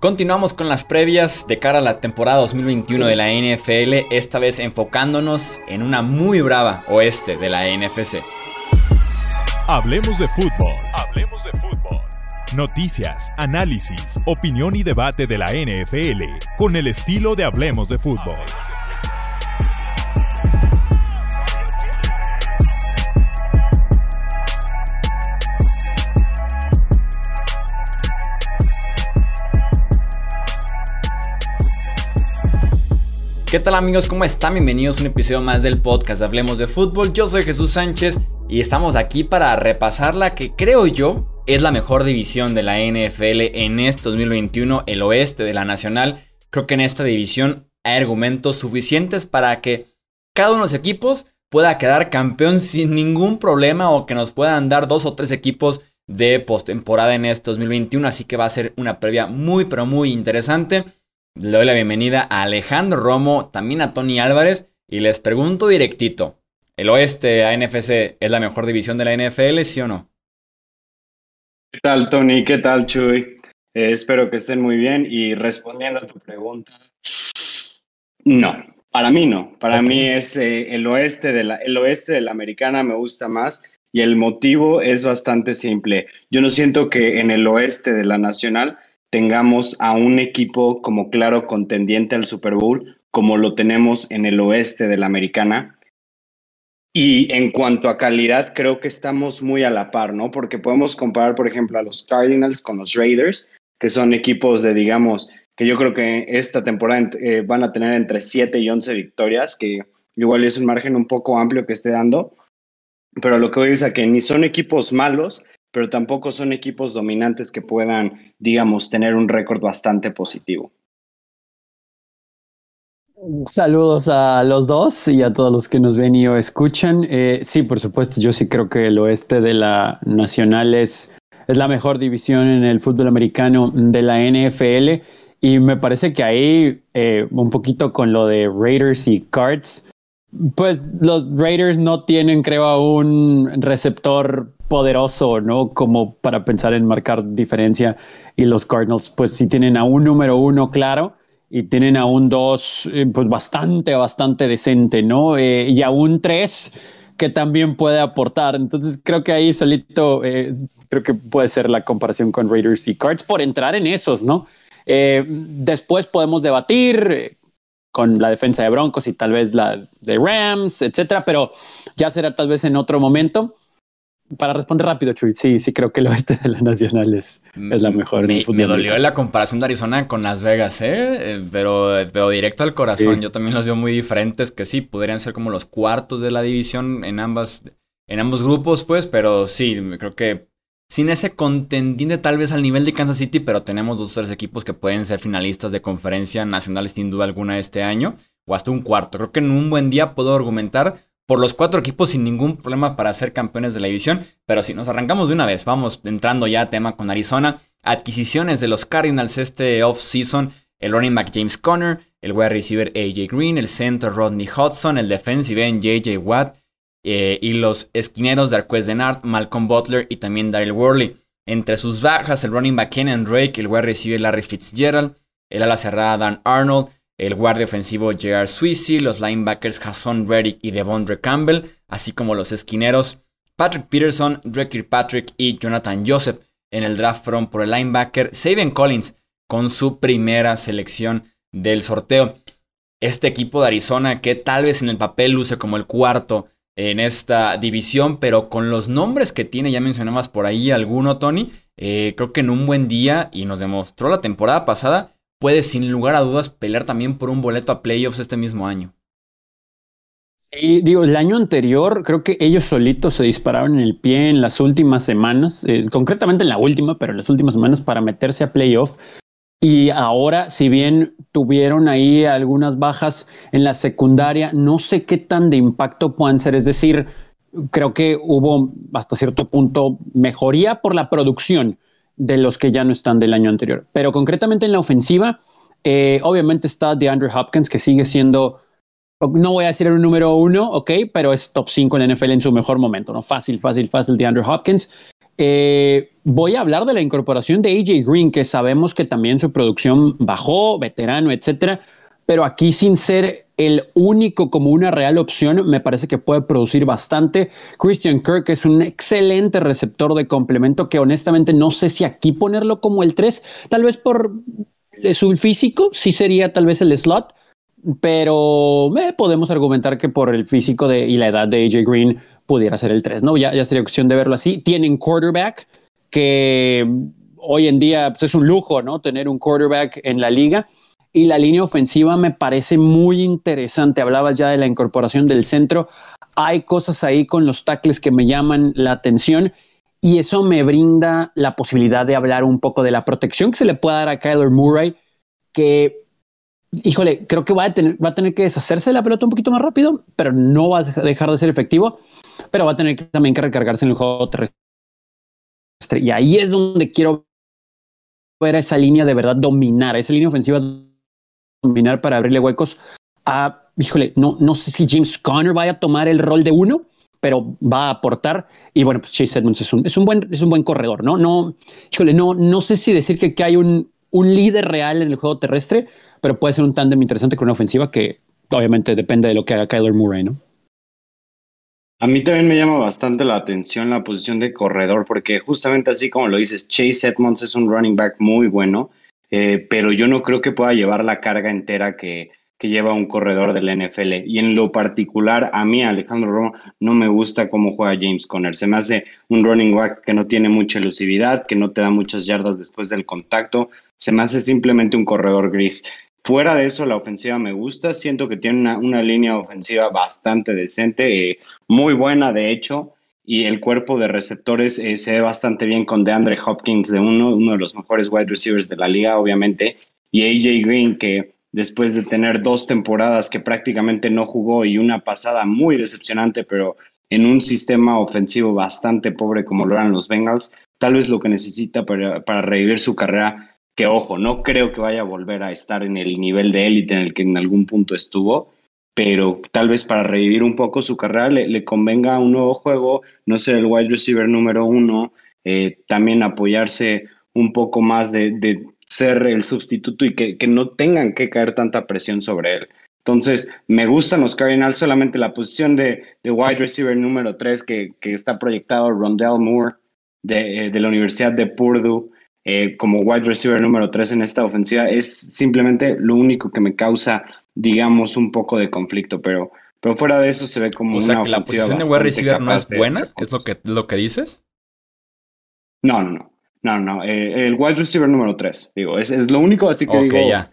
Continuamos con las previas de cara a la temporada 2021 de la NFL, esta vez enfocándonos en una muy brava oeste de la NFC. Hablemos de fútbol. Hablemos de fútbol. Noticias, análisis, opinión y debate de la NFL con el estilo de Hablemos de fútbol. ¿Qué tal amigos? ¿Cómo están? Bienvenidos a un episodio más del podcast de Hablemos de Fútbol. Yo soy Jesús Sánchez y estamos aquí para repasar la que creo yo es la mejor división de la NFL en este 2021, el oeste de la Nacional. Creo que en esta división hay argumentos suficientes para que cada uno de los equipos pueda quedar campeón sin ningún problema o que nos puedan dar 2 o 3 equipos de postemporada en este 2021. Así que va a ser una previa muy pero muy interesante. Le doy la bienvenida a Alejandro Romo, también a Tony Álvarez, y les pregunto directito, ¿el oeste ANFC es la mejor división de la NFL, sí o no? ¿Qué tal, Tony? ¿Qué tal, Chuy? Espero que estén muy bien, y respondiendo a tu pregunta, no, para mí no. Para mí es el oeste de la americana me gusta más, y el motivo es bastante simple. Yo no siento que en el oeste de la nacional tengamos a un equipo como claro contendiente al Super Bowl, como lo tenemos en el oeste de la americana. Y en cuanto a calidad, creo que estamos muy a la par, ¿no? Porque podemos comparar, por ejemplo, a los Cardinals con los Raiders, que son equipos de, digamos, que yo creo que esta temporada van a tener entre 7 y 11 victorias, que igual es un margen un poco amplio que esté dando. Pero lo que voy a decir es que ni son equipos malos, pero tampoco son equipos dominantes que puedan, digamos, tener un récord bastante positivo. Saludos a los dos y a todos los que nos ven y o escuchan. Sí, por supuesto, yo sí creo que el oeste de la Nacional es la mejor división en el fútbol americano de la NFL, y me parece que ahí, un poquito con lo de Raiders y Cards, pues los Raiders no tienen, creo, a un receptor poderoso, ¿no? Como para pensar en marcar diferencia, y los Cardinals pues sí tienen a un número 1 claro, y tienen a un 2 pues bastante decente, ¿no? Y a un 3 que también puede aportar. Entonces creo que ahí solito creo que puede ser la comparación con Raiders y Cards por entrar en esos, ¿no? Después podemos debatir con la defensa de Broncos y tal vez la de Rams, etcétera, pero ya será tal vez en otro momento. Para responder rápido, Chuy, sí creo que el oeste de la Nacional es la mejor. Me dolió la comparación de Arizona con Las Vegas, pero directo al corazón. Sí. Yo también los veo muy diferentes, que sí, podrían ser como los cuartos de la división en ambos grupos, pues, pero sí, creo que sin ese contendiente tal vez al nivel de Kansas City, pero tenemos 2 o 3 equipos que pueden ser finalistas de conferencia nacional sin duda alguna este año, o hasta un cuarto. Creo que en un buen día puedo argumentar por los 4 equipos sin ningún problema para ser campeones de la división. Pero si nos arrancamos de una vez, vamos entrando ya a tema con Arizona. Adquisiciones de los Cardinals este off-season: el running back James Conner, el wide receiver AJ Green, el center Rodney Hudson, el defensive end JJ Watt, y los esquineros Marquess Denard, Malcolm Butler y también Daryl Worley. Entre sus bajas, el running back Kenyan Drake, el wide receiver Larry Fitzgerald, el ala cerrada Dan Arnold, el guardia ofensivo J.R. Sweezy, los linebackers Jason Reddick y Devondre Campbell, así como los esquineros Patrick Peterson, Drake Kirkpatrick y Jonathan Joseph. En el draft fueron por el linebacker Zaven Collins con su primera selección del sorteo. Este equipo de Arizona, que tal vez en el papel luce como el cuarto en esta división, pero con los nombres que tiene, ya mencionabas por ahí alguno, Tony, creo que en un buen día, y nos demostró la temporada pasada, puede sin lugar a dudas pelear también por un boleto a playoffs este mismo año. Y digo, el año anterior creo que ellos solitos se dispararon en el pie en las últimas semanas, concretamente en la última, pero en las últimas semanas para meterse a playoff. Y ahora, si bien tuvieron ahí algunas bajas en la secundaria, no sé qué tan de impacto puedan ser. Es decir, creo que hubo hasta cierto punto mejoría por la producción de los que ya no están del año anterior. Pero concretamente en la ofensiva, obviamente está DeAndre Hopkins, que sigue siendo, no voy a decir el número 1, ok, pero es top 5 en la NFL en su mejor momento, ¿no? Fácil DeAndre Hopkins. Voy a hablar de la incorporación de AJ Green, que sabemos que también su producción bajó, veterano, etcétera, pero aquí sin ser el único como una real opción, me parece que puede producir bastante. Christian Kirk es un excelente receptor de complemento que honestamente no sé si aquí ponerlo como el 3, tal vez por su físico, sí sería tal vez el slot, pero podemos argumentar que por el físico y la edad de AJ Green pudiera ser el 3, ¿no? Ya sería cuestión de verlo así. Tienen quarterback, que hoy en día pues es un lujo, ¿no? Tener un quarterback en la liga. Y la línea ofensiva me parece muy interesante. Hablabas ya de la incorporación del centro. Hay cosas ahí con los tackles que me llaman la atención. Y eso me brinda la posibilidad de hablar un poco de la protección que se le puede dar a Kyler Murray, que, híjole, creo que va a tener que deshacerse de la pelota un poquito más rápido, pero no va a dejar de ser efectivo, pero va a tener también que recargarse en el juego terrestre. Y ahí es donde quiero ver a esa línea de verdad dominar, a esa línea ofensiva dominar para abrirle huecos a, híjole, no sé si James Conner vaya a tomar el rol de uno, pero va a aportar. Y bueno, pues Chase Edmonds es un buen corredor, ¿no? No sé si decir que hay un líder real en el juego terrestre, pero puede ser un tándem interesante con una ofensiva que obviamente depende de lo que haga Kyler Murray, ¿no? A mí también me llama bastante la atención la posición de corredor, porque justamente así como lo dices, Chase Edmonds es un running back muy bueno, pero yo no creo que pueda llevar la carga entera que lleva un corredor del NFL. Y en lo particular, a mí, Alejandro Romo, no me gusta cómo juega James Conner. Se me hace un running back que no tiene mucha elusividad, que no te da muchas yardas después del contacto. Se me hace simplemente un corredor gris. Fuera de eso, la ofensiva me gusta. Siento que tiene una línea ofensiva bastante decente, muy buena, de hecho. Y el cuerpo de receptores se ve bastante bien con DeAndre Hopkins, de uno de los mejores wide receivers de la liga, obviamente. Y AJ Green, que después de tener 2 temporadas que prácticamente no jugó y una pasada muy decepcionante, pero en un sistema ofensivo bastante pobre como lo eran los Bengals, tal vez lo que necesita para revivir su carrera, que ojo, no creo que vaya a volver a estar en el nivel de élite en el que en algún punto estuvo, pero tal vez para revivir un poco su carrera le convenga un nuevo juego, no ser el wide receiver número 1, también apoyarse un poco más de ser el sustituto y que no tengan que caer tanta presión sobre él. Entonces, me gustan los Cardinals, solamente la posición de wide receiver número 3 que está proyectado Rondale Moore de la Universidad de Purdue como wide receiver número 3 en esta ofensiva. Es simplemente lo único que me causa, digamos, un poco de conflicto, pero fuera de eso se ve como o sea, una que ofensiva bastante capaz. ¿La posición de wide receiver no es buena? ¿Es lo que dices? No. El wide receiver número 3, digo, es lo único, así que okay, digo, ya.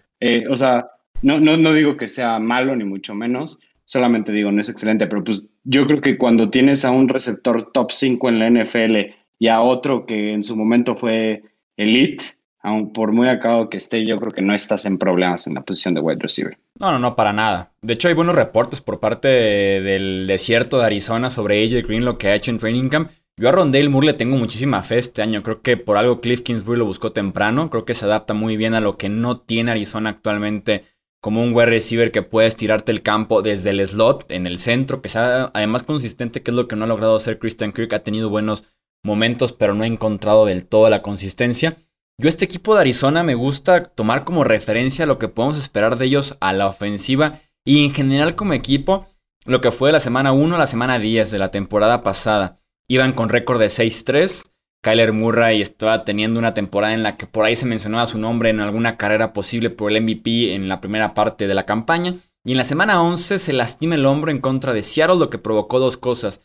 O sea, no digo que sea malo, ni mucho menos, solamente digo, no es excelente, pero pues yo creo que cuando tienes a un receptor top 5 en la NFL y a otro que en su momento fue elite, aun por muy acabado que esté, yo creo que no estás en problemas en la posición de wide receiver. No, para nada. De hecho, hay buenos reportes por parte del desierto de Arizona sobre AJ Green, lo que ha hecho en training camp. Yo a Rondale Moore le tengo muchísima fe este año. Creo que por algo Cliff Kingsbury lo buscó temprano. Creo que se adapta muy bien a lo que no tiene Arizona actualmente, como un wide receiver que puedes tirarte el campo desde el slot, en el centro, que sea además consistente, que es lo que no ha logrado hacer Christian Kirk. Ha tenido buenos momentos, pero no ha encontrado del todo la consistencia. Yo este equipo de Arizona me gusta tomar como referencia lo que podemos esperar de ellos a la ofensiva y en general como equipo, lo que fue de la semana 1 a la semana 10 de la temporada pasada. Iban con récord de 6-3. Kyler Murray estaba teniendo una temporada en la que por ahí se mencionaba su nombre en alguna carrera posible por el MVP en la primera parte de la campaña. Y en la semana 11 se lastima el hombro en contra de Seattle, lo que provocó 2 cosas.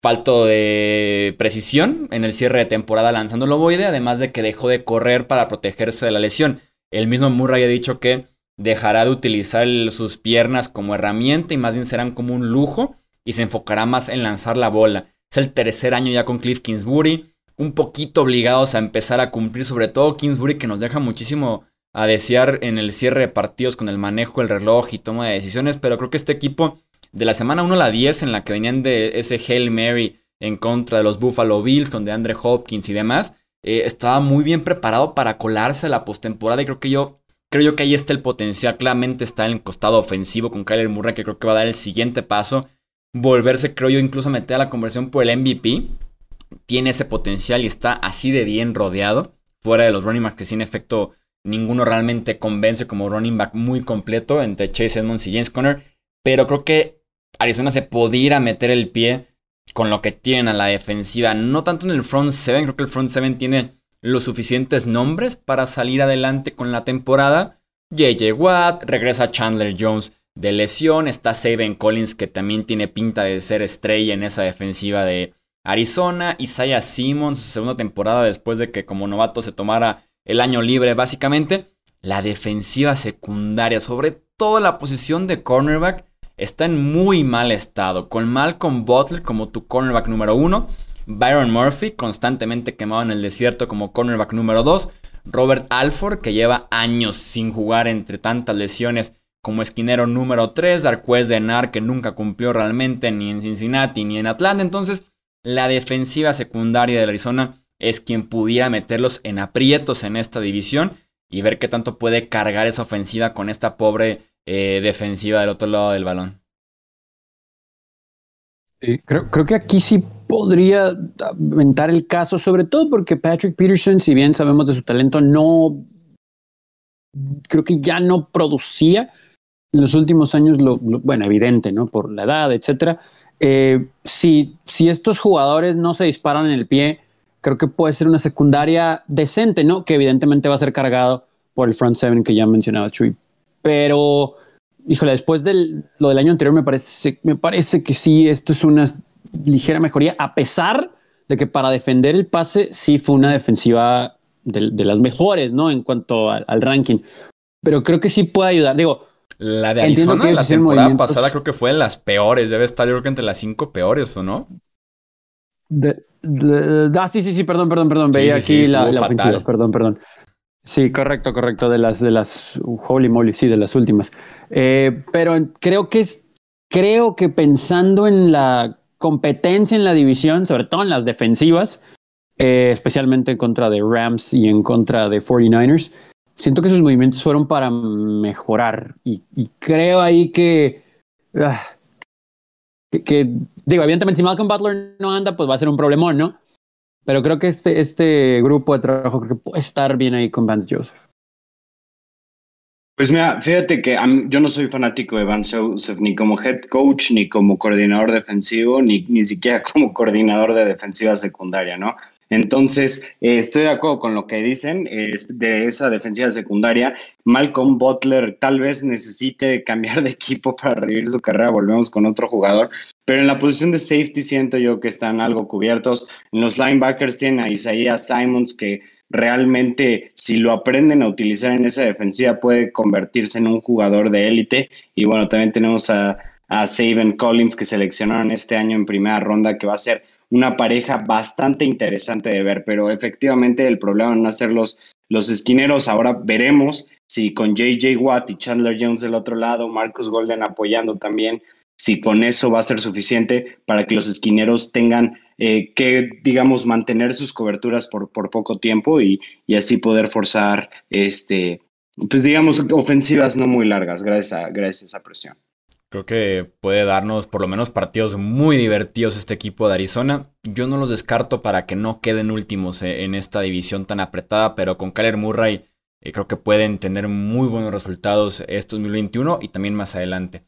Falto de precisión en el cierre de temporada lanzando el ovoide, además de que dejó de correr para protegerse de la lesión. El mismo Murray ha dicho que dejará de utilizar sus piernas como herramienta y más bien serán como un lujo, y se enfocará más en lanzar la bola. Es el tercer año ya con Cliff Kingsbury, un poquito obligados a empezar a cumplir, sobre todo Kingsbury, que nos deja muchísimo a desear en el cierre de partidos con el manejo del reloj y toma de decisiones, pero creo que este equipo de la semana 1 a la 10, en la que venían de ese Hail Mary en contra de los Buffalo Bills, con DeAndre Hopkins y demás, estaba muy bien preparado para colarse a la postemporada, y creo yo que ahí está el potencial. Claramente está en el costado ofensivo con Kyler Murray, que creo que va a dar el siguiente paso, volverse, creo yo, incluso a meter a la conversión por el MVP. tiene ese potencial y está así de bien rodeado, fuera de los running backs que sin efecto ninguno realmente convence como running back muy completo entre Chase Edmonds y James Conner, pero creo que Arizona se podría meter el pie con lo que tienen a la defensiva, no tanto en el front seven, creo que el front seven tiene los suficientes nombres para salir adelante con la temporada. JJ Watt, regresa Chandler Jones de lesión, está Zaven Collins que también tiene pinta de ser estrella en esa defensiva de Arizona, Isaiah Simmons, segunda temporada después de que como novato se tomara el año libre básicamente. La defensiva secundaria, sobre todo la posición de cornerback, está en muy mal estado, con Malcolm Butler como tu cornerback número 1, Byron Murphy constantemente quemado en el desierto como cornerback número 2, Robert Alford que lleva años sin jugar entre tantas lesiones como esquinero número 3, Marquess Denard que nunca cumplió realmente ni en Cincinnati ni en Atlanta. Entonces la defensiva secundaria de Arizona es quien pudiera meterlos en aprietos en esta división y ver qué tanto puede cargar esa ofensiva con esta pobre defensiva del otro lado del balón. Sí, creo que aquí sí podría aumentar el caso, sobre todo porque Patrick Peterson, si bien sabemos de su talento, no creo que ya no producía en los últimos años, bueno, evidente, ¿no? Por la edad, etcétera. Si estos jugadores no se disparan en el pie, creo que puede ser una secundaria decente, ¿no? Que evidentemente va a ser cargado por el front seven que ya mencionaba Chuy. Pero, híjole, después de lo del año anterior me parece que sí, esto es una ligera mejoría, a pesar de que para defender el pase sí fue una defensiva de las mejores, ¿no? En cuanto al ranking. Pero creo que sí puede ayudar. Digo, la de Arizona la temporada pasada creo que fue de las peores. Debe estar, yo creo que entre las 5 peores, ¿o no? Sí, perdón. Sí, veía aquí la ofensiva, perdón. Sí, correcto, de las holy moly, sí, de las últimas. Pero creo que pensando en la competencia en la división, sobre todo en las defensivas, especialmente en contra de Rams y en contra de 49ers, siento que sus movimientos fueron para mejorar y creo ahí que digo, evidentemente si Malcolm Butler no anda, pues va a ser un problemón, ¿no? Pero creo que este grupo de trabajo creo que puede estar bien ahí con Vance Joseph. Pues mira, fíjate que yo no soy fanático de Vance Joseph ni como head coach, ni como coordinador defensivo, ni siquiera como coordinador de defensiva secundaria, ¿no? Entonces, estoy de acuerdo con lo que dicen de esa defensiva secundaria. Malcolm Butler tal vez necesite cambiar de equipo para revivir su carrera. Volvemos con otro jugador. Pero en la posición de safety siento yo que están algo cubiertos. En los linebackers tienen a Isaiah Simmons, que realmente si lo aprenden a utilizar en esa defensiva puede convertirse en un jugador de élite. Y bueno, también tenemos a Zaven Collins, que seleccionaron este año en primera ronda, que va a ser una pareja bastante interesante de ver, pero efectivamente el problema no hacer los esquineros. Ahora veremos si con JJ Watt y Chandler Jones del otro lado, Marcus Golden apoyando también, si con eso va a ser suficiente para que los esquineros tengan que, digamos, mantener sus coberturas por poco tiempo y así poder forzar, pues digamos, ofensivas no muy largas gracias a esa presión. Creo que puede darnos por lo menos partidos muy divertidos este equipo de Arizona. Yo no los descarto para que no queden últimos en esta división tan apretada, pero con Kyler Murray creo que pueden tener muy buenos resultados este 2021 y también más adelante.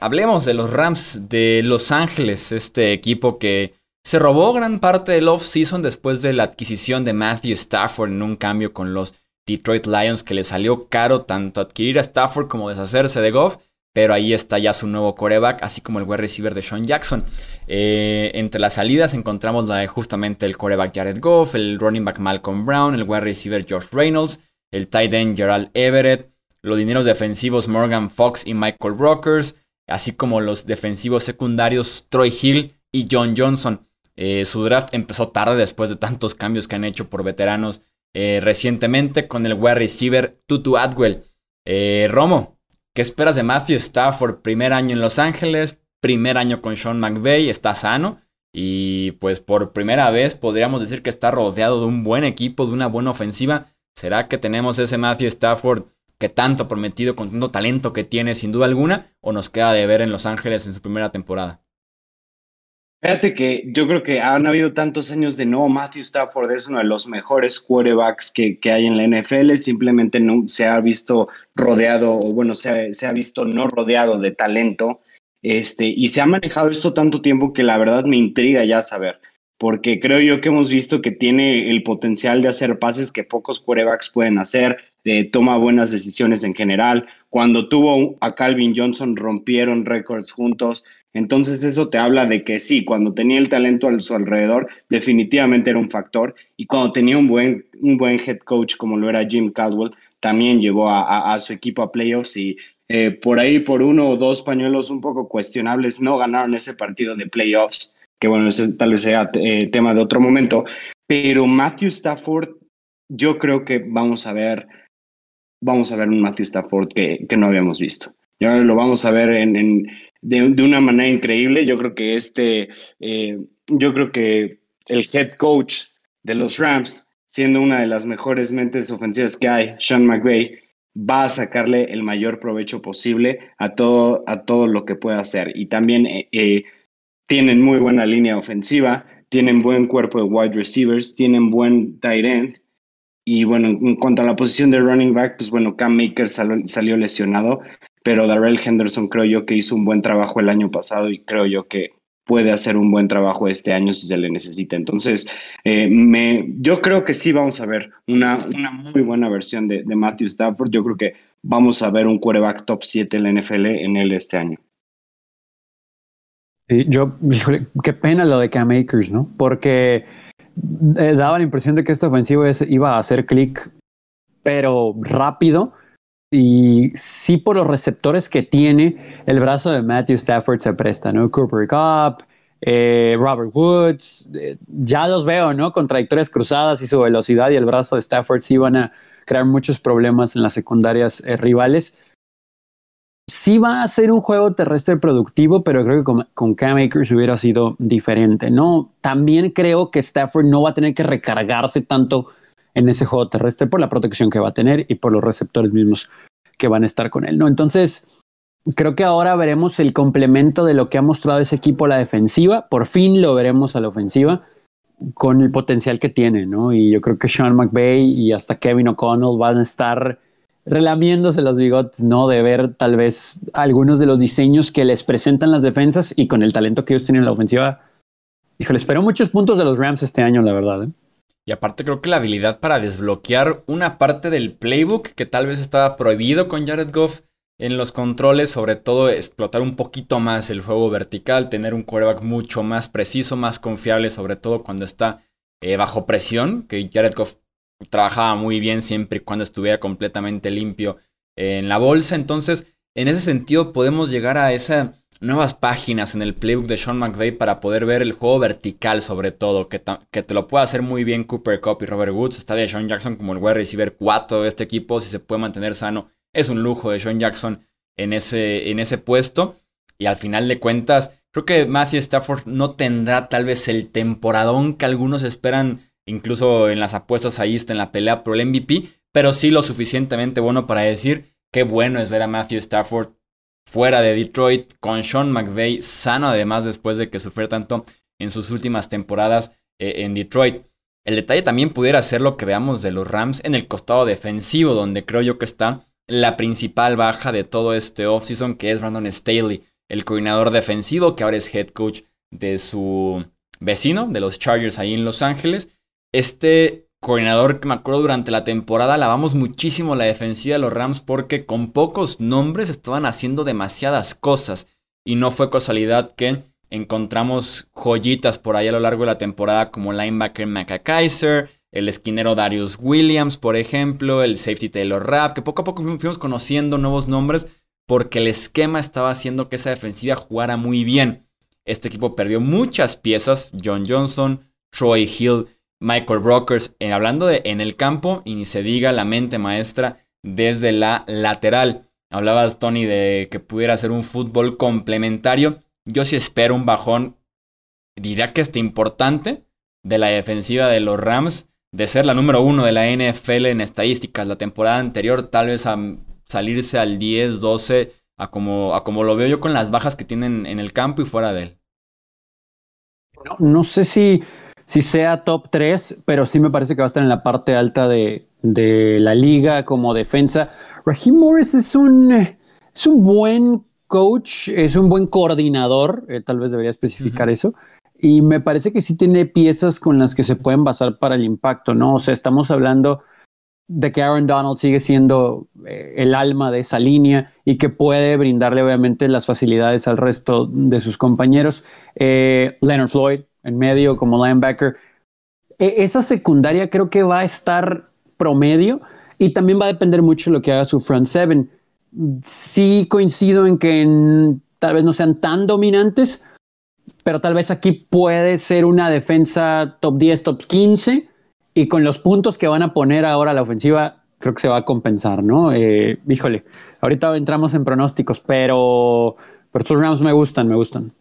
Hablemos de los Rams de Los Ángeles, este equipo que se robó gran parte del off-season después de la adquisición de Matthew Stafford en un cambio con los Detroit Lions que le salió caro tanto adquirir a Stafford como deshacerse de Goff. Pero ahí está ya su nuevo quarterback, así como el wide receiver de Sean Jackson. Entre las salidas encontramos la de justamente el quarterback Jared Goff, el running back Malcolm Brown, el wide receiver Josh Reynolds, el tight end Gerald Everett, los dineros defensivos Morgan Fox y Michael Brockers, así como los defensivos secundarios Troy Hill y John Johnson. Su draft empezó tarde después de tantos cambios que han hecho por veteranos recientemente con el wide receiver Tutu Atwell. Romo, ¿qué esperas de Matthew Stafford? Primer año en Los Ángeles, primer año con Sean McVay, está sano y pues por primera vez podríamos decir que está rodeado de un buen equipo, de una buena ofensiva. ¿Será que tenemos ese Matthew Stafford que tanto ha prometido, con tanto talento que tiene sin duda alguna, o nos queda de ver en Los Ángeles en su primera temporada? Fíjate que yo creo que han habido tantos años de no, Matthew Stafford es uno de los mejores quarterbacks que hay en la NFL, simplemente no se ha visto rodeado, o bueno, se ha visto no rodeado de talento, y se ha manejado esto tanto tiempo que la verdad me intriga ya saber, porque creo yo que hemos visto que tiene el potencial de hacer pases que pocos quarterbacks pueden hacer, toma buenas decisiones en general. Cuando tuvo a Calvin Johnson rompieron récords juntos, entonces eso te habla de que sí, cuando tenía el talento a su alrededor, definitivamente era un factor, y cuando tenía un buen head coach como lo era Jim Caldwell, también llevó a su equipo a playoffs, y por ahí, por uno o dos pañuelos un poco cuestionables, no ganaron ese partido de playoffs, que bueno, ese tal vez sea tema de otro momento, pero Matthew Stafford, yo creo que vamos a ver un Matthew Stafford que no habíamos visto. Ya lo vamos a ver de una manera increíble. Yo creo que el head coach de los Rams, siendo una de las mejores mentes ofensivas que hay, Sean McVay, va a sacarle el mayor provecho posible a todo lo que pueda hacer. Y también tienen muy buena línea ofensiva, tienen buen cuerpo de wide receivers, tienen buen tight end. Y bueno, en cuanto a la posición de running back, pues bueno, Cam Akers salió lesionado, pero Darrell Henderson creo yo que hizo un buen trabajo el año pasado y creo yo que puede hacer un buen trabajo este año si se le necesita. Entonces, yo creo que sí vamos a ver una muy buena versión de Matthew Stafford. Yo creo que vamos a ver un quarterback top 7 en la NFL en él este año. Qué pena lo de Cam Akers, ¿no? Porque daba la impresión de que esta ofensiva iba a hacer clic, pero rápido. Y sí, por los receptores que tiene, el brazo de Matthew Stafford se presta, ¿no? Cooper Kupp, Robert Woods, ya los veo, ¿no? Con trayectorias cruzadas y su velocidad y el brazo de Stafford sí van a crear muchos problemas en las secundarias rivales. Sí va a ser un juego terrestre productivo, pero creo que con Cam Akers hubiera sido diferente, ¿no? También creo que Stafford no va a tener que recargarse tanto en ese juego terrestre por la protección que va a tener y por los receptores mismos que van a estar con él, ¿no? Entonces, creo que ahora veremos el complemento de lo que ha mostrado ese equipo a la defensiva. Por fin lo veremos a la ofensiva con el potencial que tiene, ¿no? Y yo creo que Sean McVay y hasta Kevin O'Connell van a estar relamiéndose los bigotes, ¿no? De ver tal vez algunos de los diseños que les presentan las defensas y con el talento que ellos tienen en la ofensiva. Híjole, espero muchos puntos de los Rams este año, la verdad, ¿eh? Y aparte creo que la habilidad para desbloquear una parte del playbook que tal vez estaba prohibido con Jared Goff en los controles, sobre todo explotar un poquito más el juego vertical, tener un quarterback mucho más preciso, más confiable, sobre todo cuando está bajo presión, que Jared Goff trabajaba muy bien siempre y cuando estuviera completamente limpio en la bolsa. Entonces, en ese sentido podemos llegar a esas nuevas páginas en el playbook de Sean McVay para poder ver el juego vertical, sobre todo, que te lo puede hacer muy bien Cooper Kupp y Robert Woods. Está DeSean Jackson como el wide receiver 4 de este equipo, si se puede mantener sano. Es un lujo DeSean Jackson en ese puesto. Y al final de cuentas, creo que Matthew Stafford no tendrá tal vez el temporadón que algunos esperan, incluso en las apuestas ahí está en la pelea por el MVP, pero sí lo suficientemente bueno para decir qué bueno es ver a Matthew Stafford fuera de Detroit, con Sean McVay sano además después de que sufrió tanto en sus últimas temporadas en Detroit. El detalle también pudiera ser lo que veamos de los Rams en el costado defensivo, donde creo yo que está la principal baja de todo este offseason, que es Brandon Staley, el coordinador defensivo que ahora es head coach de su vecino, de los Chargers ahí en Los Ángeles. Este coordinador que me acuerdo durante la temporada alabamos muchísimo la defensiva de los Rams porque con pocos nombres estaban haciendo demasiadas cosas y no fue casualidad que encontramos joyitas por ahí a lo largo de la temporada como linebacker Micah Kiser, el esquinero Darious Williams, por ejemplo, el safety Taylor Rapp, que poco a poco fuimos conociendo nuevos nombres porque el esquema estaba haciendo que esa defensiva jugara muy bien. Este equipo perdió muchas piezas, John Johnson, Troy Hill, Michael Brockers, hablando de en el campo, y ni se diga la mente maestra desde la lateral. Hablabas, Tony, de que pudiera ser un fútbol complementario. Yo sí espero un bajón, diría que importante, de la defensiva de los Rams, de ser la número 1 de la NFL en estadísticas la temporada anterior, tal vez a salirse al 10, 12, a como lo veo yo con las bajas que tienen en el campo y fuera de él. No sé si sea top 3, pero sí me parece que va a estar en la parte alta de la liga como defensa. Raheem Morris es un buen coach, es un buen coordinador, tal vez debería especificar eso, y me parece que sí tiene piezas con las que se pueden basar para el impacto, ¿no? O sea, estamos hablando de que Aaron Donald sigue siendo el alma de esa línea y que puede brindarle obviamente las facilidades al resto de sus compañeros. Leonard Floyd en medio como linebacker. Esa secundaria creo que va a estar promedio y también va a depender mucho de lo que haga su front seven. Sí coincido en que tal vez no sean tan dominantes, pero tal vez aquí puede ser una defensa top 10, top 15, y con los puntos que van a poner ahora a la ofensiva, creo que se va a compensar, ¿no? Híjole, ahorita entramos en pronósticos, pero estos rounds me gustan.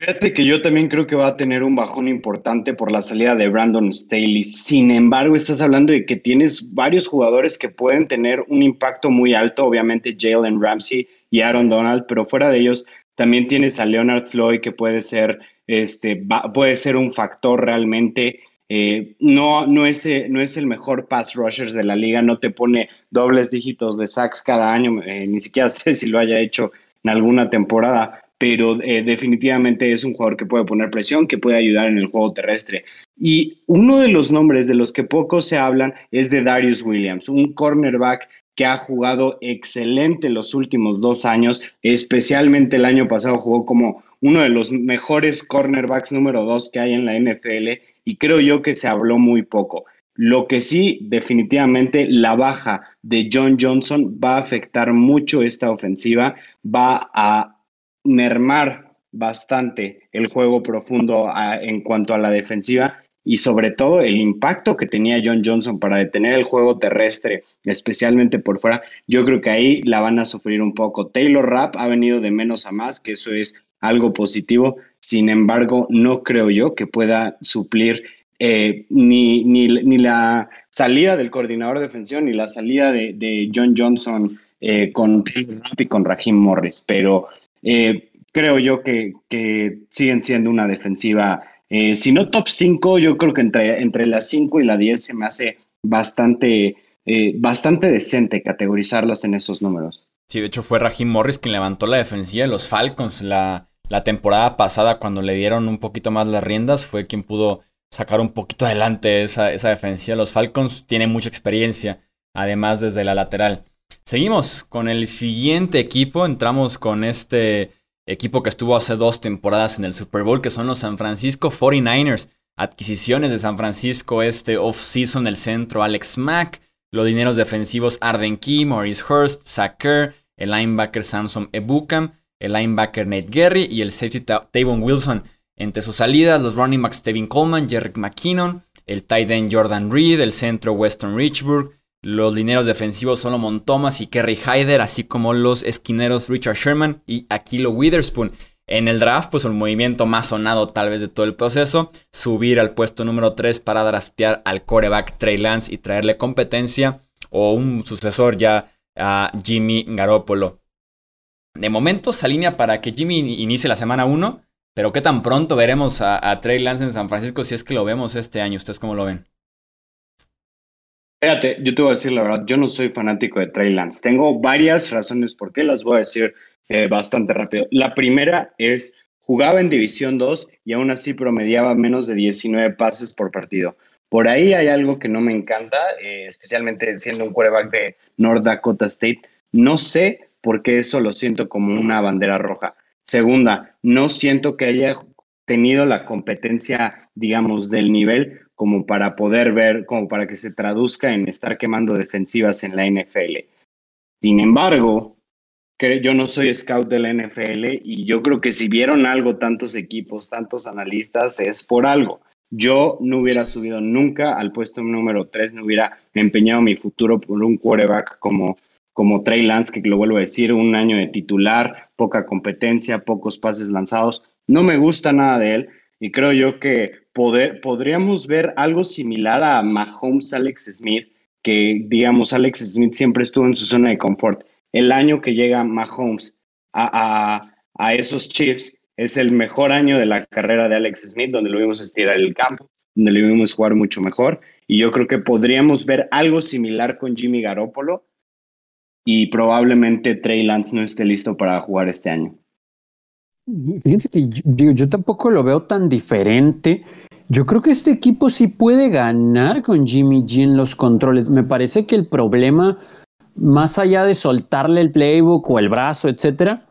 Fíjate que yo también creo que va a tener un bajón importante por la salida de Brandon Staley. Sin embargo, estás hablando de que tienes varios jugadores que pueden tener un impacto muy alto, obviamente Jalen Ramsey y Aaron Donald, pero fuera de ellos también tienes a Leonard Floyd, que puede ser un factor realmente. No es el mejor pass rusher de la liga, no te pone dobles dígitos de sacks cada año, ni siquiera sé si lo haya hecho en alguna temporada, pero definitivamente es un jugador que puede poner presión, que puede ayudar en el juego terrestre. Y uno de los nombres de los que poco se hablan es de Darious Williams, un cornerback que ha jugado excelente los últimos 2 años, especialmente el año pasado jugó como uno de los mejores cornerbacks número 2 que hay en la NFL, y creo yo que se habló muy poco. Lo que sí, definitivamente, la baja de John Johnson va a afectar mucho esta ofensiva, va a mermar bastante el juego profundo en cuanto a la defensiva, y sobre todo el impacto que tenía John Johnson para detener el juego terrestre, especialmente por fuera. Yo creo que ahí la van a sufrir un poco. Taylor Rapp ha venido de menos a más, que eso es algo positivo. Sin embargo, no creo yo que pueda suplir ni la salida del coordinador de defensiva ni la salida de John Johnson con Taylor Rapp y con Raheem Morris. Pero creo yo que siguen siendo una defensiva... si no top 5, yo creo que entre la 5 y la 10 se me hace bastante decente categorizarlas en esos números. Sí, de hecho fue Raheem Morris quien levantó la defensiva de los Falcons la temporada pasada, cuando le dieron un poquito más las riendas, fue quien pudo sacar un poquito adelante esa defensiva. Los Falcons tienen mucha experiencia, además desde la lateral. Seguimos con el siguiente equipo, entramos con este... equipo que estuvo hace 2 temporadas en el Super Bowl, que son los San Francisco 49ers. Adquisiciones de San Francisco este off-season: el centro Alex Mack, los dineros defensivos Arden Key, Maurice Hurst, Zach Kerr, el linebacker Samson Ebukam, el linebacker Nate Gerry y el safety Tavon Wilson. Entre sus salidas, los running backs Tevin Coleman, Jerick McKinnon, el tight end Jordan Reed, el centro Weston Richburg, los lineros defensivos Solomon Thomas y Kerry Hyder, así como los esquineros Richard Sherman y Ahkello Witherspoon. En el draft, pues el movimiento más sonado tal vez de todo el proceso, subir al puesto número 3 para draftear al quarterback Trey Lance y traerle competencia o un sucesor ya a Jimmy Garoppolo. De momento se alinea para que Jimmy inicie la semana 1, pero ¿qué tan pronto veremos a Trey Lance en San Francisco, si es que lo vemos este año? ¿Ustedes cómo lo ven? Fíjate, yo te voy a decir la verdad, yo no soy fanático de Trey Lance. Tengo varias razones por qué, las voy a decir bastante rápido. La primera es, jugaba en División 2 y aún así promediaba menos de 19 pases por partido. Por ahí hay algo que no me encanta, especialmente siendo un quarterback de North Dakota State. No sé por qué eso lo siento como una bandera roja. Segunda, no siento que haya tenido la competencia, digamos, del nivel como para poder ver, como para que se traduzca en estar quemando defensivas en la NFL. Sin embargo, yo no soy scout de la NFL y yo creo que si vieron algo tantos equipos, tantos analistas, es por algo. Yo no hubiera subido nunca al puesto número 3, no hubiera empeñado mi futuro por un quarterback como Trey Lance, que lo vuelvo a decir, un año de titular, poca competencia, pocos pases lanzados. No me gusta nada de él y creo yo que podríamos ver algo similar a Mahomes, Alex Smith, que digamos Alex Smith siempre estuvo en su zona de confort. El año que llega Mahomes a esos Chiefs, Es el mejor año de la carrera de Alex Smith, donde lo vimos estirar el campo, donde lo vimos jugar mucho mejor. Y yo creo que podríamos ver algo similar con Jimmy Garoppolo, y probablemente Trey Lance no esté listo para jugar este año. Fíjense que yo tampoco lo veo tan diferente. Yo creo que este equipo sí puede ganar con Jimmy G en los controles. Me parece que el problema, más allá de soltarle el playbook o el brazo, etcétera,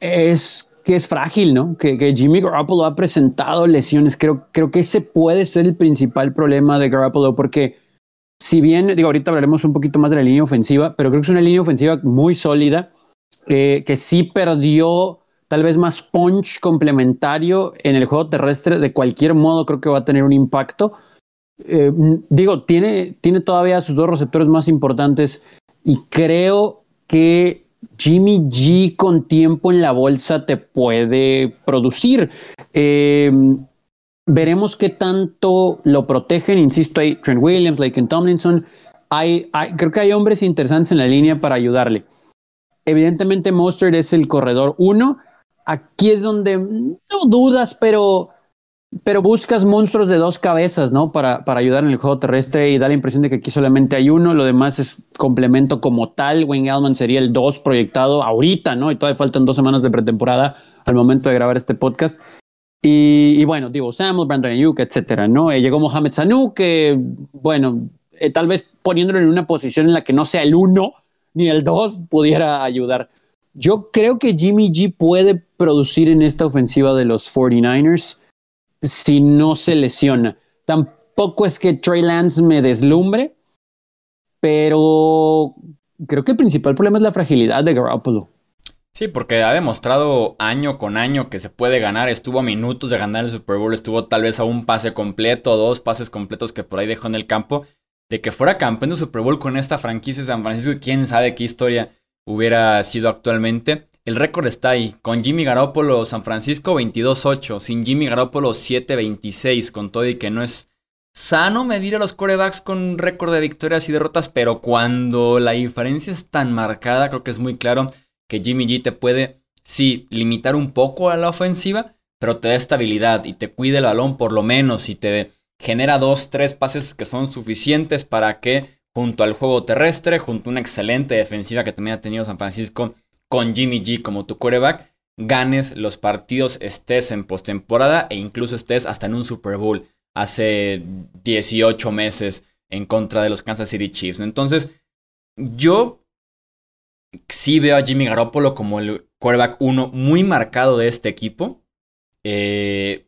es que es frágil, ¿no? Que Jimmy Garoppolo ha presentado lesiones. Creo que ese puede ser el principal problema de Garoppolo, porque si bien, digo, ahorita hablaremos un poquito más de la línea ofensiva, pero creo que es una línea ofensiva muy sólida, que sí perdió tal vez más punch complementario en el juego terrestre. De cualquier modo, creo que va a tener un impacto. Digo, tiene todavía sus dos receptores más importantes, y creo que Jimmy G con tiempo en la bolsa te puede producir. Veremos qué tanto lo protegen. Insisto, hay Trent Williams, Laken Tomlinson. Creo que hay hombres interesantes en la línea para ayudarle. Evidentemente Mostert es el corredor 1. Aquí es donde no dudas, pero buscas monstruos de dos cabezas, ¿no? Para ayudar en el juego terrestre, y da la impresión de que aquí solamente hay uno. Lo demás es complemento como tal. Wayne Gallman sería el 2 proyectado ahorita, ¿no? Y todavía faltan 2 semanas de pretemporada al momento de grabar este podcast. Y bueno, Deebo Samuel, Brandon Ayuk, etcétera, ¿no? Llegó Mohamed Sanu, que, bueno, tal vez poniéndolo en una posición en la que no sea el 1 ni el 2 pudiera ayudar. Yo creo que Jimmy G puede producir en esta ofensiva de los 49ers si no se lesiona. Tampoco es que Trey Lance me deslumbre, pero creo que el principal problema es la fragilidad de Garoppolo. Sí, porque ha demostrado año con año que se puede ganar. Estuvo a minutos de ganar el Super Bowl, estuvo tal vez a un pase completo, 2 pases completos que por ahí dejó en el campo, de que fuera campeón de Super Bowl con esta franquicia de San Francisco, y quién sabe qué historia hubiera sido actualmente. El récord está ahí, con Jimmy Garoppolo San Francisco 22-8, sin Jimmy Garoppolo 7-26, con todo y que no es sano medir a los quarterbacks con récord de victorias y derrotas, pero cuando la diferencia es tan marcada, creo que es muy claro que Jimmy G te puede, sí, limitar un poco a la ofensiva, pero te da estabilidad y te cuida el balón por lo menos, y te genera 2, 3 pases que son suficientes para que, junto al juego terrestre, junto a una excelente defensiva que también ha tenido San Francisco con Jimmy G como tu quarterback, ganes los partidos, estés en postemporada e incluso estés hasta en un Super Bowl hace 18 meses en contra de los Kansas City Chiefs. Entonces, yo sí veo a Jimmy Garoppolo como el quarterback 1 muy marcado de este equipo,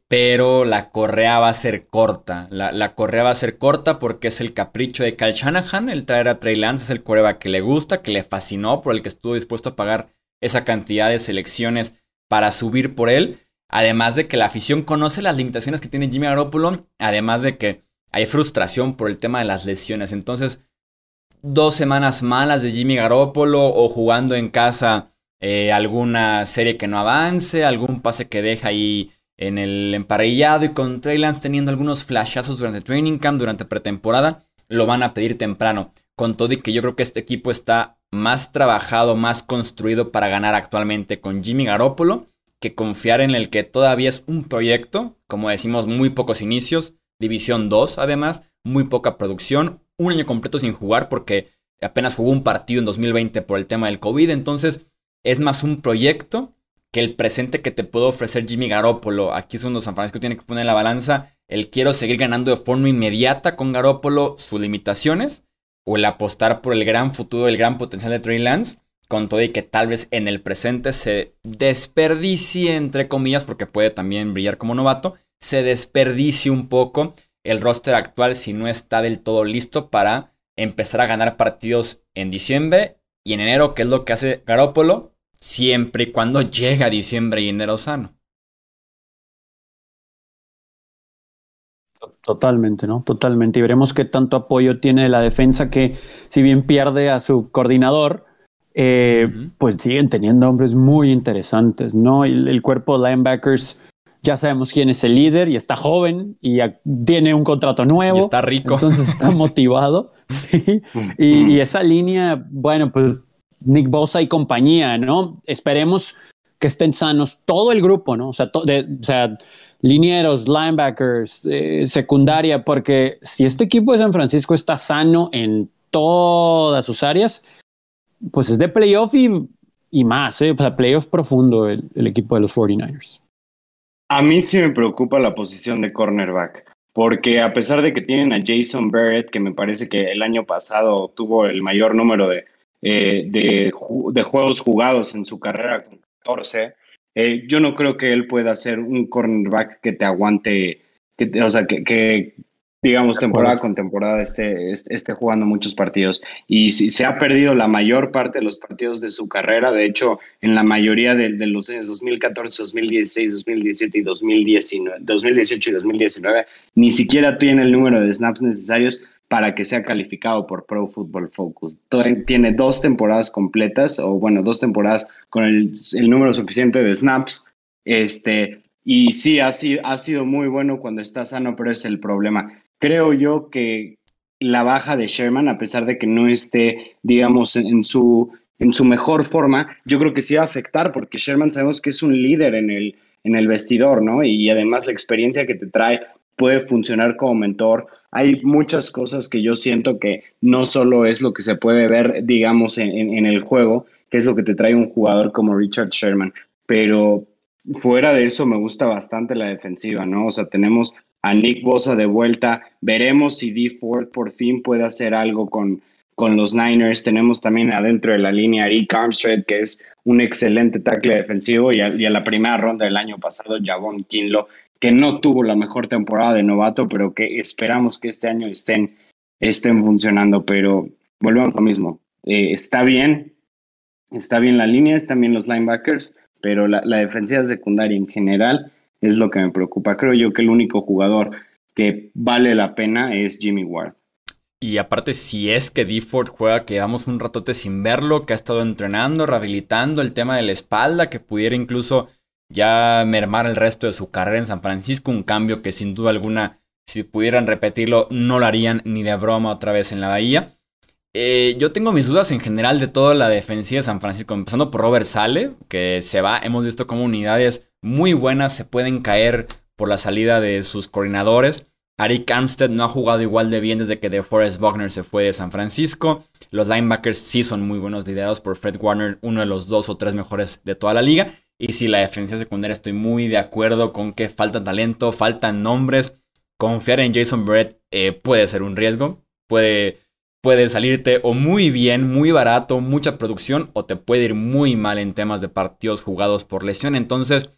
pero la correa va a ser corta. La correa va a ser corta porque es el capricho de Kyle Shanahan, el traer a Trey Lance. Es el quarterback que le gusta, que le fascinó, por el que estuvo dispuesto a pagar esa cantidad de selecciones para subir por él. Además de que la afición conoce las limitaciones que tiene Jimmy Garoppolo, además de que hay frustración por el tema de las lesiones. Entonces, 2 semanas malas de Jimmy Garoppolo, o jugando en casa alguna serie que no avance, algún pase que deja ahí en el emparrillado, y con Trey Lance teniendo algunos flashazos durante training camp, durante pretemporada, lo van a pedir temprano. Con todo y que yo creo que este equipo está más trabajado, más construido para ganar actualmente con Jimmy Garoppolo, que confiar en el que todavía es un proyecto, como decimos, muy pocos inicios, División 2 además, muy poca producción, un año completo sin jugar porque apenas jugó un partido en 2020 por el tema del COVID. Entonces es más un proyecto que el presente que te puede ofrecer Jimmy Garoppolo. Aquí es donde San Francisco tiene que poner en la balanza el quiero seguir ganando de forma inmediata con Garoppolo, sus limitaciones, o el apostar por el gran futuro, el gran potencial de Trey Lance, con todo y que tal vez en el presente se desperdicie, entre comillas, porque puede también brillar como novato, se desperdicie un poco el roster actual si no está del todo listo para empezar a ganar partidos en diciembre y en enero, que es lo que hace Garoppolo, siempre y cuando llega diciembre y enero sano. Totalmente, ¿no? Totalmente. Y veremos qué tanto apoyo tiene la defensa, que si bien pierde a su coordinador, pues siguen teniendo hombres muy interesantes, ¿no? El cuerpo de linebackers, ya sabemos quién es el líder, y está joven, y tiene un contrato nuevo. Y está rico. Entonces está motivado. Sí. Y esa línea, bueno, pues Nick Bosa y compañía, ¿no? Esperemos que estén sanos todo el grupo, ¿no? O sea, linieros, linebackers, secundaria, porque si este equipo de San Francisco está sano en todas sus áreas, pues es de playoff y más, ¿eh? O sea, playoff profundo el equipo de los 49ers. A mí sí me preocupa la posición de cornerback, porque a pesar de que tienen a Jason Verrett, que me parece que el año pasado tuvo el mayor número de juegos jugados en su carrera con 14, yo no creo que él pueda ser un cornerback que te aguante, que digamos, temporada con temporada esté jugando muchos partidos. Y si se ha perdido la mayor parte de los partidos de su carrera, de hecho, en la mayoría de los años 2014, 2016, 2017 y 2018 y 2019, ni siquiera tiene el número de snaps necesarios para que sea calificado por Pro Football Focus. Tiene dos temporadas completas, o bueno, dos temporadas con el número suficiente de snaps, y sí, ha sido muy bueno cuando está sano, pero es el problema. Creo yo que la baja de Sherman, a pesar de que no esté, digamos, en su mejor forma, yo creo que sí va a afectar, porque Sherman sabemos que es un líder en el vestidor, ¿no? Y además la experiencia que te trae puede funcionar como mentor. Hay muchas cosas que yo siento que no solo es lo que se puede ver, digamos, en el juego, que es lo que te trae un jugador como Richard Sherman, pero fuera de eso me gusta bastante la defensiva, ¿no? O sea, tenemos a Nick Bosa de vuelta, veremos si Dee Ford por fin puede hacer algo con los Niners. Tenemos también adentro de la línea a Rick Armstead, que es un excelente tackle defensivo, y a la primera ronda del año pasado, Javon Kinlaw, que no tuvo la mejor temporada de novato, pero que esperamos que este año estén funcionando. Pero volvemos a lo mismo, está bien la línea, están bien los linebackers, pero la defensiva secundaria en general es lo que me preocupa. Creo yo que el único jugador que vale la pena es Jimmy Ward. Y aparte, si es que Dee Ford juega, que llevamos un ratote sin verlo, que ha estado entrenando, rehabilitando el tema de la espalda, que pudiera incluso ya mermar el resto de su carrera en San Francisco, un cambio que sin duda alguna, si pudieran repetirlo, no lo harían ni de broma otra vez en la Bahía. Yo tengo mis dudas en general de toda la defensiva de San Francisco, empezando por Robert Saleh, que se va. Hemos visto cómo unidades muy buenas se pueden caer por la salida de sus coordinadores. Arik Armstead no ha jugado igual de bien desde que DeForest Buckner se fue de San Francisco. Los linebackers sí son muy buenos, liderados por Fred Warner, uno de los 2 o 3 mejores de toda la liga. Y sí, la defensiva secundaria, estoy muy de acuerdo con que falta talento, faltan nombres. Confiar en Jason Verrett puede ser un riesgo, puede salirte o muy bien, muy barato, mucha producción, o te puede ir muy mal en temas de partidos jugados por lesión. Entonces,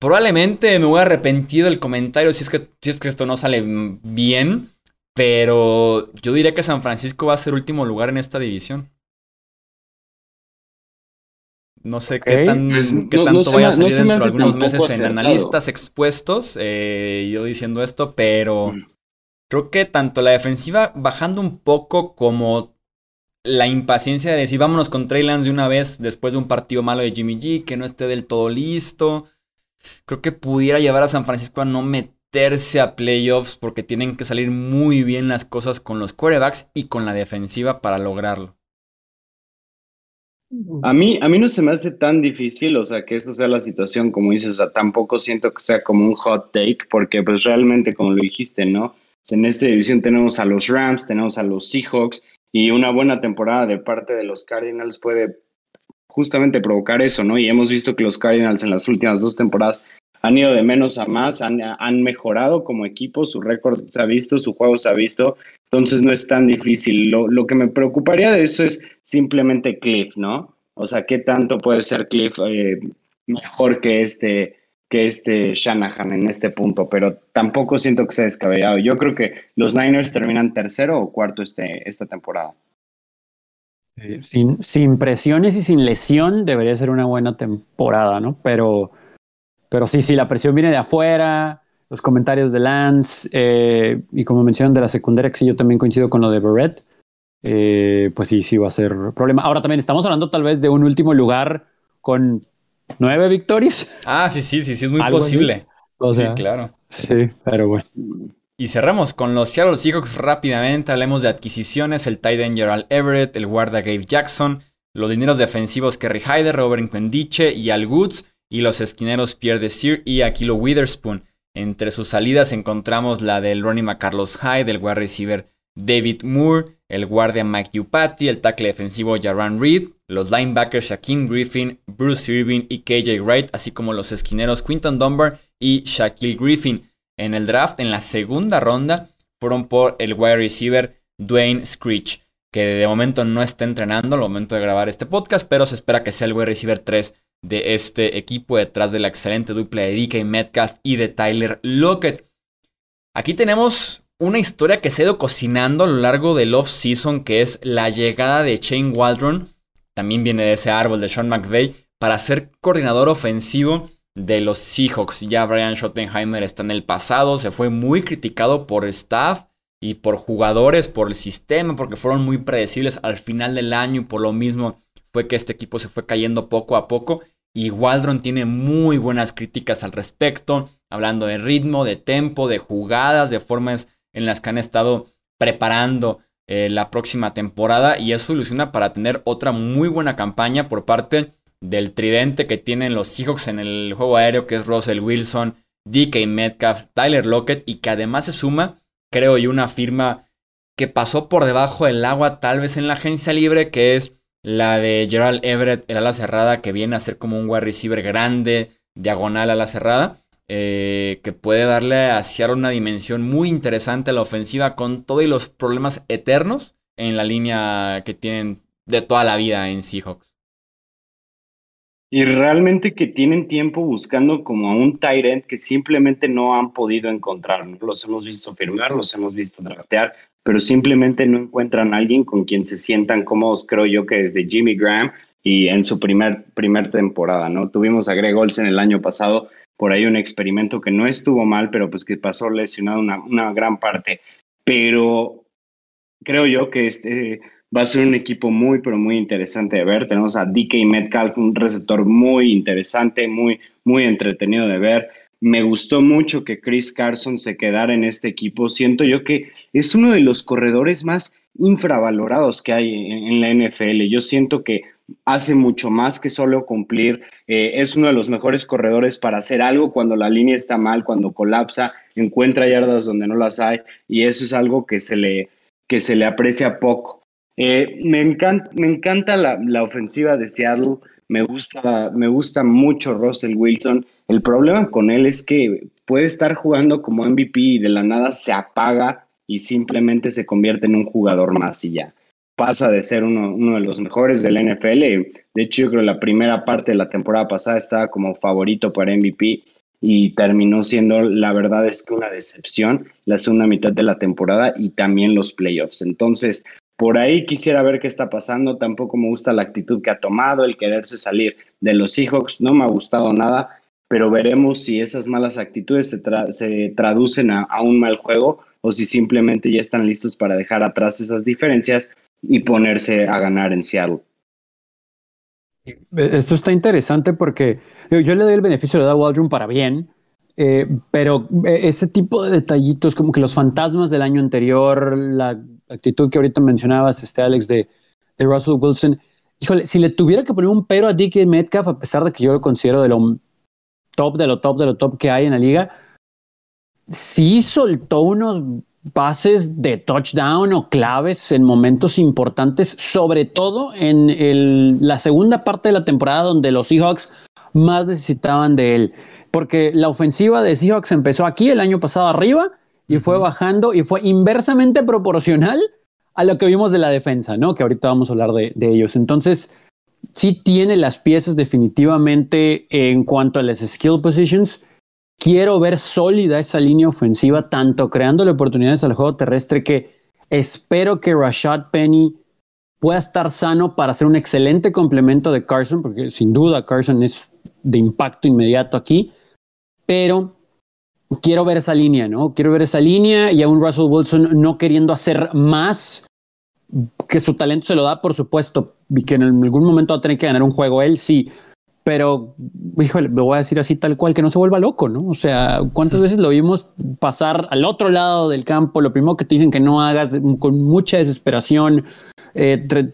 probablemente me voy a arrepentir del comentario si es que esto no sale bien, pero yo diría que San Francisco va a ser último lugar en esta división. No sé qué tanto vaya a salir dentro de algunos meses acertado. En analistas expuestos, yo diciendo esto, pero creo que tanto la defensiva bajando un poco como la impaciencia de decir vámonos con Trey Lance de una vez después de un partido malo de Jimmy G, que no esté del todo listo, creo que pudiera llevar a San Francisco a no meterse a playoffs, porque tienen que salir muy bien las cosas con los quarterbacks y con la defensiva para lograrlo. A mí no se me hace tan difícil, o sea, que eso sea la situación, como dices. O sea, tampoco siento que sea como un hot take, porque pues realmente, como lo dijiste, ¿no? En esta división tenemos a los Rams, tenemos a los Seahawks, y una buena temporada de parte de los Cardinals puede justamente provocar eso, ¿no? Y hemos visto que los Cardinals en las últimas 2 temporadas han ido de menos a más, han mejorado como equipo, su récord se ha visto, su juego se ha visto, entonces no es tan difícil. Lo que me preocuparía de eso es simplemente Cliff, ¿no? O sea, ¿qué tanto puede ser Cliff mejor que este Shanahan en este punto? Pero tampoco siento que sea descabellado. Yo creo que los Niners terminan tercero o cuarto esta temporada. Sin presiones y sin lesión debería ser una buena temporada, ¿no? Pero sí, la presión viene de afuera, los comentarios de Lance, y como mencionan de la secundaria, que sí, yo también coincido con lo de Verrett, pues sí va a ser problema. Ahora también estamos hablando tal vez de un último lugar con 9 victorias. Ah, sí, es muy posible. O sea, sí, claro. Sí, pero bueno. Y cerramos con los Seattle Seahawks rápidamente. Hablemos de adquisiciones: el tight end Gerald Everett, el guarda Gabe Jackson, Los lineros defensivos Kerry Hyder, Robert Nkendiche y Al Woods. Y los esquineros Pierre Desir y Akilu Witherspoon. Entre sus salidas encontramos la del running back Carlos Hyde, el wide receiver David Moore, el guardia Mike Yupati, el tackle defensivo Jarran Reed, los linebackers Shaquem Griffin, Bruce Irvin y KJ Wright, así como los esquineros Quinton Dunbar y Shaquille Griffin. En el draft, en la segunda ronda, fueron por el wide receiver Dwayne Screech, que de momento no está entrenando al momento de grabar este podcast, pero se espera que sea el wide receiver 3 de este equipo, detrás de la excelente dupla de DK Metcalf y de Tyler Lockett. Aquí tenemos una historia que se ha ido cocinando a lo largo del off-season, que es la llegada de Shane Waldron, también viene de ese árbol de Sean McVay, para ser coordinador ofensivo de los Seahawks. Ya Brian Schottenheimer está en el pasado, se fue muy criticado por staff y por jugadores, por el sistema, porque fueron muy predecibles al final del año, y por lo mismo fue que este equipo se fue cayendo poco a poco. Y Waldron tiene muy buenas críticas al respecto, hablando de ritmo, de tempo, de jugadas, de formas en las que han estado preparando la próxima temporada. Y eso ilusiona para tener otra muy buena campaña por parte del tridente que tienen los Seahawks en el juego aéreo, que es Russell Wilson, DK Metcalf, Tyler Lockett, y que además se suma, creo yo, una firma que pasó por debajo del agua tal vez en la agencia libre, que es la de Gerald Everett, el ala cerrada, que viene a ser como un wide receiver grande, diagonal ala cerrada, que puede darle a Seattle una dimensión muy interesante a la ofensiva, con todo y los problemas eternos en la línea que tienen de toda la vida en Seahawks. Y realmente que tienen tiempo buscando como a un tight end que simplemente no han podido encontrar. Los hemos visto firmar, los hemos visto draftear, pero simplemente no encuentran a alguien con quien se sientan cómodos, creo yo, que desde Jimmy Graham y en su primer temporada, ¿no? Tuvimos a Greg Olsen el año pasado, por ahí un experimento que no estuvo mal, pero pues que pasó lesionado una gran parte. Pero creo yo que va a ser un equipo muy, pero muy interesante de ver. Tenemos a DK Metcalf, un receptor muy interesante, muy, muy entretenido de ver. Me gustó mucho que Chris Carson se quedara en este equipo. Siento yo que es uno de los corredores más infravalorados que hay en la NFL. Yo siento que hace mucho más que solo cumplir. Es uno de los mejores corredores para hacer algo cuando la línea está mal, cuando colapsa, encuentra yardas donde no las hay, y eso es algo que se le aprecia poco. Me encanta la ofensiva de Seattle. Me gusta mucho Russell Wilson. El problema con él es que puede estar jugando como MVP y de la nada se apaga y simplemente se convierte en un jugador más y ya. Pasa de ser uno de los mejores de la NFL. De hecho, yo creo que la primera parte de la temporada pasada estaba como favorito para MVP y terminó siendo, la verdad es que, una decepción la segunda mitad de la temporada y también los playoffs. Entonces, por ahí quisiera ver qué está pasando. Tampoco me gusta la actitud que ha tomado, el quererse salir de los Seahawks. No me ha gustado nada, pero veremos si esas malas actitudes se traducen a un mal juego o si simplemente ya están listos para dejar atrás esas diferencias y ponerse a ganar en Seattle. Esto está interesante porque yo le doy el beneficio de la Waldron para bien, pero ese tipo de detallitos, como que los fantasmas del año anterior, la actitud que ahorita mencionabas, Alex, de Russell Wilson. Híjole, si le tuviera que poner un pero a DK Metcalf, a pesar de que yo lo considero de lo top, de lo top, de lo top que hay en la liga, sí soltó unos pases de touchdown o claves en momentos importantes, sobre todo en la segunda parte de la temporada, donde los Seahawks más necesitaban de él. Porque la ofensiva de Seahawks empezó aquí el año pasado arriba, y fue bajando y fue inversamente proporcional a lo que vimos de la defensa, ¿no? Que ahorita vamos a hablar de ellos. Entonces, sí tiene las piezas definitivamente en cuanto a las skill positions. Quiero ver sólida esa línea ofensiva, tanto creándole oportunidades al juego terrestre, que espero que Rashad Penny pueda estar sano para ser un excelente complemento de Carson, porque sin duda Carson es de impacto inmediato aquí, pero quiero ver esa línea, ¿no? Quiero ver esa línea y a un Russell Wilson no queriendo hacer más, que su talento se lo da, por supuesto, y que en algún momento va a tener que ganar un juego él, sí, Pero, híjole, me voy a decir así tal cual, que no se vuelva loco, ¿no? O sea, ¿cuántas veces lo vimos pasar al otro lado del campo? Lo primero que te dicen que no hagas, con mucha desesperación,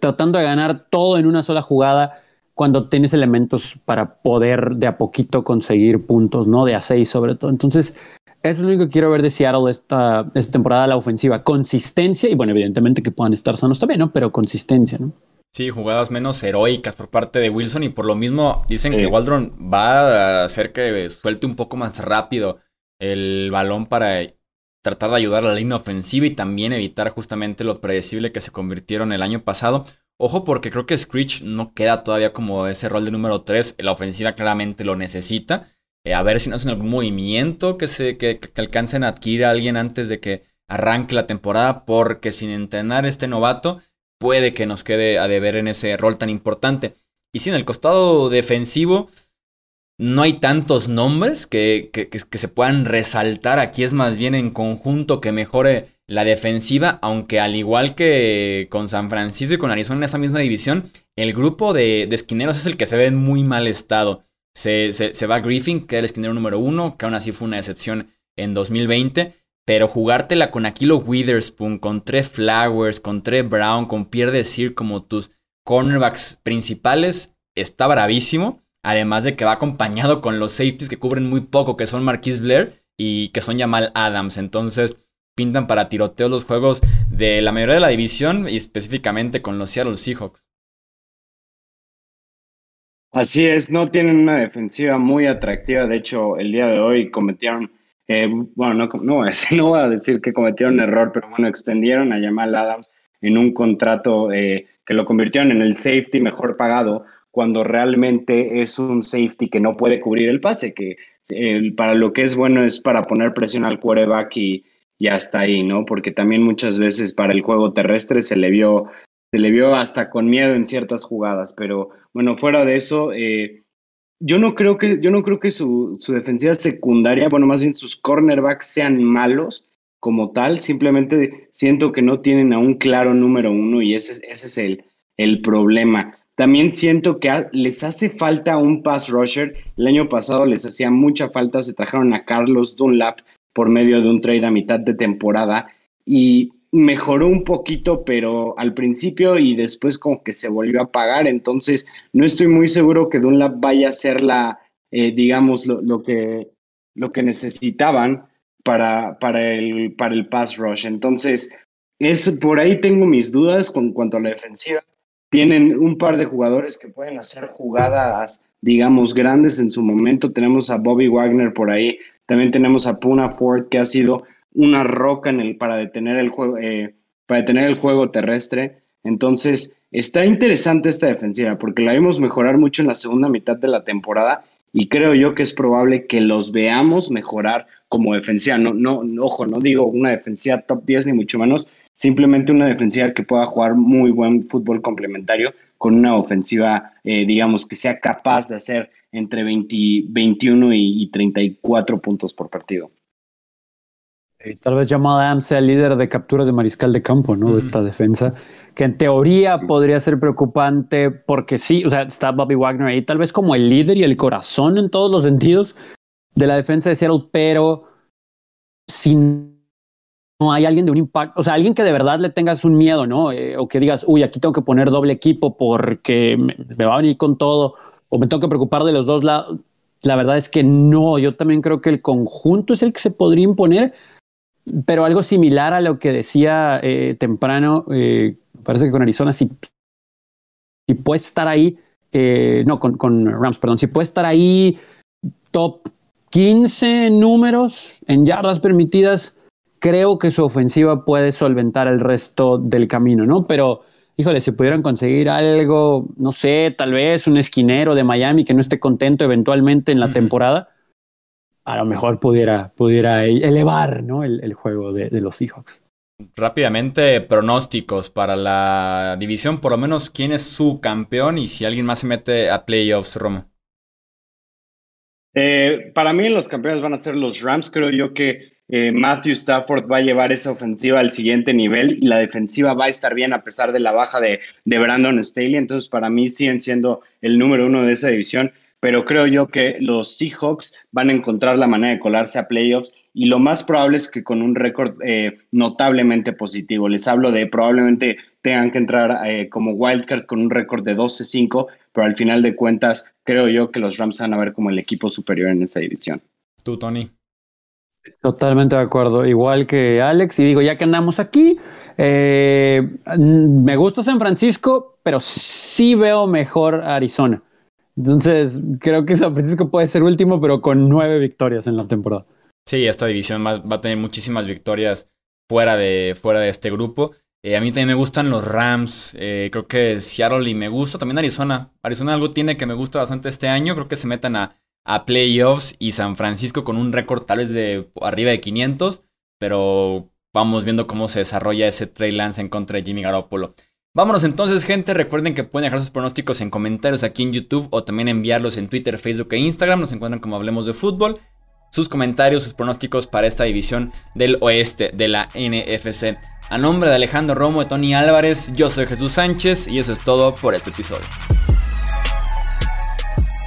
tratando de ganar todo en una sola jugada, cuando tienes elementos para poder de a poquito conseguir puntos, ¿no? De a 6 sobre todo. Entonces, es lo único que quiero ver de Seattle esta temporada, la ofensiva. Consistencia, y bueno, evidentemente que puedan estar sanos también, ¿no? Pero consistencia, ¿no? Sí, jugadas menos heroicas por parte de Wilson, y por lo mismo dicen que Waldron va a hacer que suelte un poco más rápido el balón para tratar de ayudar a la línea ofensiva y también evitar justamente lo predecible que se convirtieron el año pasado. Ojo, porque creo que Screech no queda todavía como ese rol de número 3. La ofensiva claramente lo necesita. A ver si no hacen algún movimiento que alcancen a adquirir a alguien antes de que arranque la temporada, porque sin entrenar a este novato puede que nos quede a deber en ese rol tan importante. Y sí, en el costado defensivo no hay tantos nombres que se puedan resaltar. Aquí es más bien en conjunto que mejore la defensiva, aunque al igual que con San Francisco y con Arizona en esa misma división, el grupo de esquineros es el que se ve en muy mal estado. Se va Griffin, que era el esquinero número 1, que aún así fue una excepción en 2020. Pero jugártela con Aquilo Witherspoon, con Tre Flowers, con Tre Brown, con Pierre Desir como tus cornerbacks principales, está bravísimo. Además de que va acompañado con los safeties que cubren muy poco, que son Marquise Blair y que son Jamal Adams. Entonces pintan para tiroteos los juegos de la mayoría de la división y específicamente con los Seattle Seahawks. Así es, no tienen una defensiva muy atractiva. De hecho, el día de hoy cometieron... no voy a decir que cometieron error, pero bueno, extendieron a Jamal Adams en un contrato que lo convirtieron en el safety mejor pagado, cuando realmente es un safety que no puede cubrir el pase, que para lo que es bueno es para poner presión al quarterback y hasta ahí, ¿no? Porque también muchas veces para el juego terrestre se le vio hasta con miedo en ciertas jugadas, pero bueno, fuera de eso... Yo no creo que su defensiva secundaria, bueno, más bien sus cornerbacks sean malos como tal. Simplemente siento que no tienen a un claro número 1 y ese es el problema. También siento que les hace falta un pass rusher. El año pasado les hacía mucha falta. Se trajeron a Carlos Dunlap por medio de un trade a mitad de temporada y mejoró un poquito, pero al principio y después como que se volvió a apagar. Entonces no estoy muy seguro que Dunlap vaya a ser lo que necesitaban para el pass rush. Entonces por ahí tengo mis dudas con cuanto a la defensiva. Tienen un par de jugadores que pueden hacer jugadas, digamos, grandes en su momento. Tenemos a Bobby Wagner por ahí. También tenemos a Puna Ford, que ha sido una roca para detener el juego terrestre. Entonces está interesante esta defensiva, porque la vimos mejorar mucho en la segunda mitad de la temporada y creo yo que es probable que los veamos mejorar como defensiva. Ojo, no digo una defensiva top 10 ni mucho menos, simplemente una defensiva que pueda jugar muy buen fútbol complementario con una ofensiva, digamos, que sea capaz de hacer entre 21 y 34 puntos por partido. Y tal vez Jamal Adams sea el líder de capturas de mariscal de campo, ¿no? De esta defensa, que en teoría podría ser preocupante, porque sí, o sea, está Bobby Wagner ahí, tal vez como el líder y el corazón en todos los sentidos de la defensa de Seattle, pero si no hay alguien de un impacto, o sea, alguien que de verdad le tengas un miedo, ¿no? O que digas, uy, aquí tengo que poner doble equipo porque me va a venir con todo, o me tengo que preocupar de los dos lados. La verdad es que no, yo también creo que el conjunto es el que se podría imponer. Pero algo similar a lo que decía temprano, parece que con Arizona, si puede estar ahí, con Rams, perdón, si puede estar ahí top 15 números en yardas permitidas, creo que su ofensiva puede solventar el resto del camino, ¿no? Pero, híjole, si pudieran conseguir algo, no sé, tal vez un esquinero de Miami que no esté contento eventualmente en la temporada, a lo mejor pudiera elevar, ¿no? el juego de los Seahawks. Rápidamente, pronósticos para la división, por lo menos quién es su campeón y si alguien más se mete a playoffs, Romo. Para mí los campeones van a ser los Rams. Creo yo que Matthew Stafford va a llevar esa ofensiva al siguiente nivel y la defensiva va a estar bien a pesar de la baja de Brandon Staley. Entonces para mí siguen siendo el número 1 de esa división. pero creo yo que los Seahawks van a encontrar la manera de colarse a playoffs y lo más probable es que con un récord notablemente positivo. Les hablo de probablemente tengan que entrar como wildcard con un récord de 12-5, pero al final de cuentas creo yo que los Rams van a ver como el equipo superior en esa división. Tú, Tony. Totalmente de acuerdo, igual que Alex, y digo, ya que andamos aquí, me gusta San Francisco, pero sí veo mejor Arizona. Entonces, creo que San Francisco puede ser último, pero con 9 victorias en la temporada. Sí, esta división va a tener muchísimas victorias fuera de este grupo. A mí también me gustan los Rams, creo que Seattle y me gusta también Arizona. Arizona algo tiene que me gusta bastante este año, creo que se metan a playoffs, y San Francisco con un récord tal vez de arriba de 500, pero vamos viendo cómo se desarrolla ese Trey Lance en contra de Jimmy Garoppolo. Vámonos entonces, gente. Recuerden que pueden dejar sus pronósticos en comentarios aquí en YouTube o también enviarlos en Twitter, Facebook e Instagram. Nos encuentran como Hablemos de Fútbol. Sus comentarios, sus pronósticos para esta división del oeste de la NFC. A nombre de Alejandro Romo, de Tony Álvarez, yo soy Jesús Sánchez y eso es todo por este episodio.